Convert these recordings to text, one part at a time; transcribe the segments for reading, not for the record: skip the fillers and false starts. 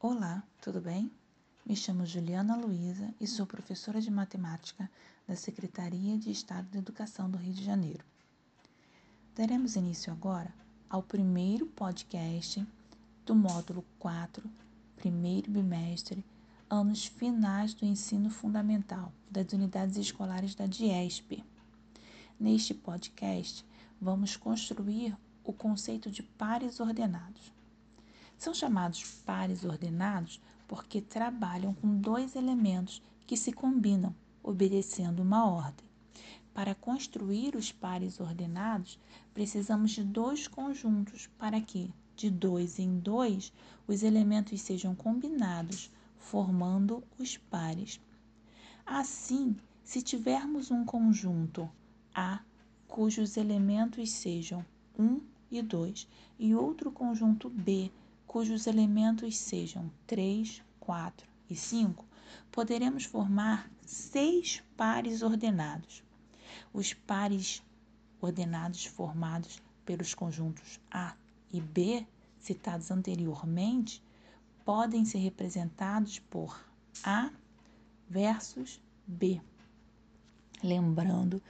Olá, tudo bem? Me chamo Juliana Luiza e sou professora de matemática da Secretaria de Estado da Educação do Rio de Janeiro. Daremos início agora ao primeiro podcast do módulo 4, primeiro bimestre, anos finais do ensino fundamental das unidades escolares da DIESP. Neste podcast, vamos construir o conceito de pares ordenados. São chamados pares ordenados porque trabalham com dois elementos que se combinam, obedecendo uma ordem. Para construir os pares ordenados, precisamos de dois conjuntos para que, de dois em dois, os elementos sejam combinados, formando os pares. Assim, se tivermos um conjunto A, cujos elementos sejam 1 e 2, e outro conjunto B, cujos elementos sejam 3, 4 e 5, poderemos formar 6 pares ordenados. Os pares ordenados formados pelos conjuntos A e B, citados anteriormente, podem ser representados por A versus B. Lembrando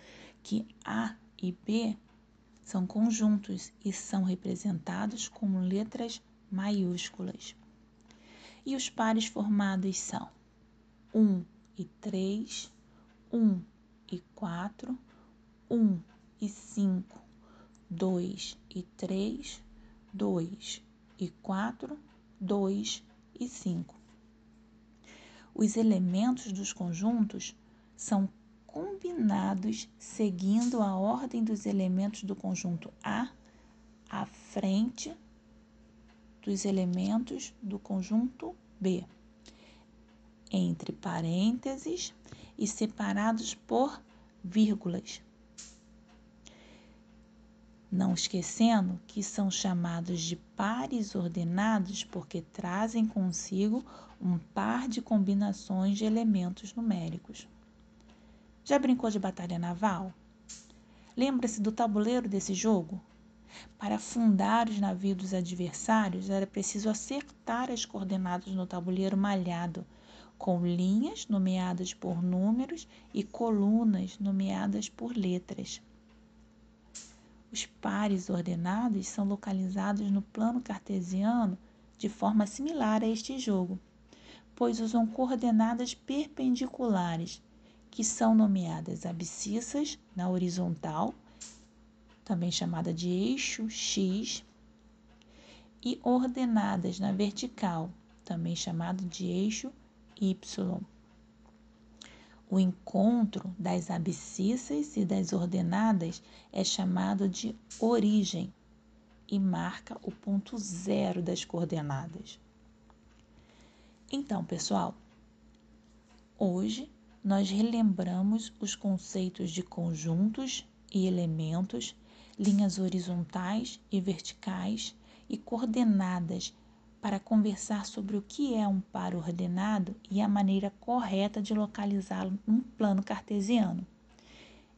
que A e B são conjuntos e são representados com letras maiúsculas. E os pares formados são 1 e 3, 1 e 4, 1 e 5, 2 e 3, 2 e 4, 2 e 5. Os elementos dos conjuntos são combinados seguindo a ordem dos elementos do conjunto A à frente dos elementos do conjunto B, entre parênteses e separados por vírgulas. Não esquecendo que são chamados de pares ordenados porque trazem consigo um par de combinações de elementos numéricos. Já brincou de batalha naval? Lembra-se do tabuleiro desse jogo? Para afundar os navios dos adversários, era preciso acertar as coordenadas no tabuleiro malhado, com linhas nomeadas por números e colunas nomeadas por letras. Os pares ordenados são localizados no plano cartesiano de forma similar a este jogo, pois usam coordenadas perpendiculares, que são nomeadas abscissas na horizontal, também chamada de eixo X, e ordenadas na vertical, também chamado de eixo Y. O encontro das abscissas e das ordenadas é chamado de origem e marca o ponto zero das coordenadas. Então, pessoal, hoje nós relembramos os conceitos de conjuntos e elementos, linhas horizontais e verticais e coordenadas para conversar sobre o que é um par ordenado e a maneira correta de localizá-lo num plano cartesiano.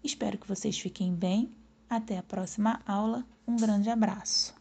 Espero que vocês fiquem bem. Até a próxima aula. Um grande abraço.